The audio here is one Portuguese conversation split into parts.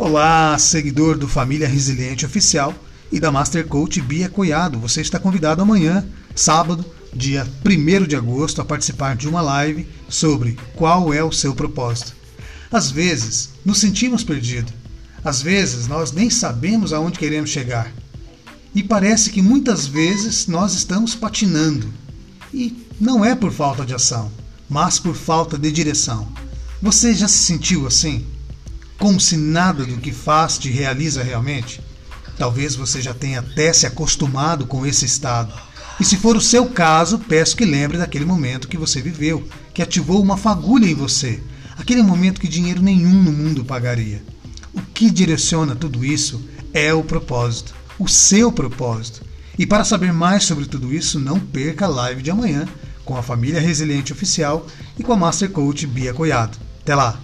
Olá, seguidor do Família Resiliente Oficial e da Master Coach Bia Coiado. Você está convidado amanhã, sábado, dia 1º de agosto, a participar de uma live sobre qual é o seu propósito. Às vezes, nos sentimos perdidos. Às vezes, nós nem sabemos aonde queremos chegar. E parece que muitas vezes nós estamos patinando. E não é por falta de ação, mas por falta de direção. Você já se sentiu assim? Como se nada do que faz te realiza realmente? Talvez você já tenha até se acostumado com esse estado. E se for o seu caso, peço que lembre daquele momento que você viveu, que ativou uma fagulha em você, aquele momento que dinheiro nenhum no mundo pagaria. O que direciona tudo isso é o propósito, o seu propósito. E para saber mais sobre tudo isso, não perca a live de amanhã com a Família Resiliente Oficial e com a Master Coach Bia Coiado. Até lá!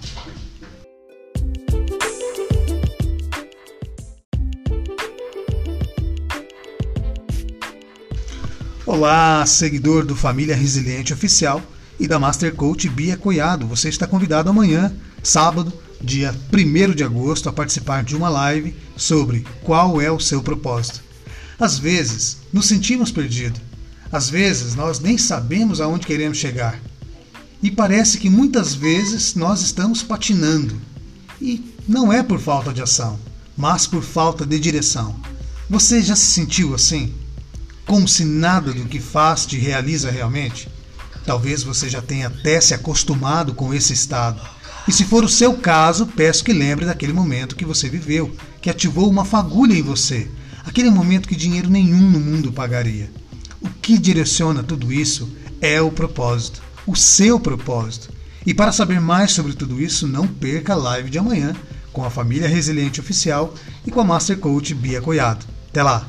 Olá, seguidor do Família Resiliente Oficial e da Master Coach Bia Coiado. Você está convidado amanhã, sábado, dia 1º de agosto, a participar de uma live sobre qual é o seu propósito. Às vezes, nos sentimos perdidos. Às vezes, nós nem sabemos aonde queremos chegar. E parece que muitas vezes nós estamos patinando. E não é por falta de ação, mas por falta de direção. Você já se sentiu assim? Como se nada do que faz te realiza realmente? Talvez você já tenha até se acostumado com esse estado. E se for o seu caso, peço que lembre daquele momento que você viveu, que ativou uma fagulha em você, aquele momento que dinheiro nenhum no mundo pagaria. O que direciona tudo isso é o propósito, o seu propósito. E para saber mais sobre tudo isso, não perca a live de amanhã com a Família Resiliente Oficial e com a Master Coach Bia Coiado. Até lá!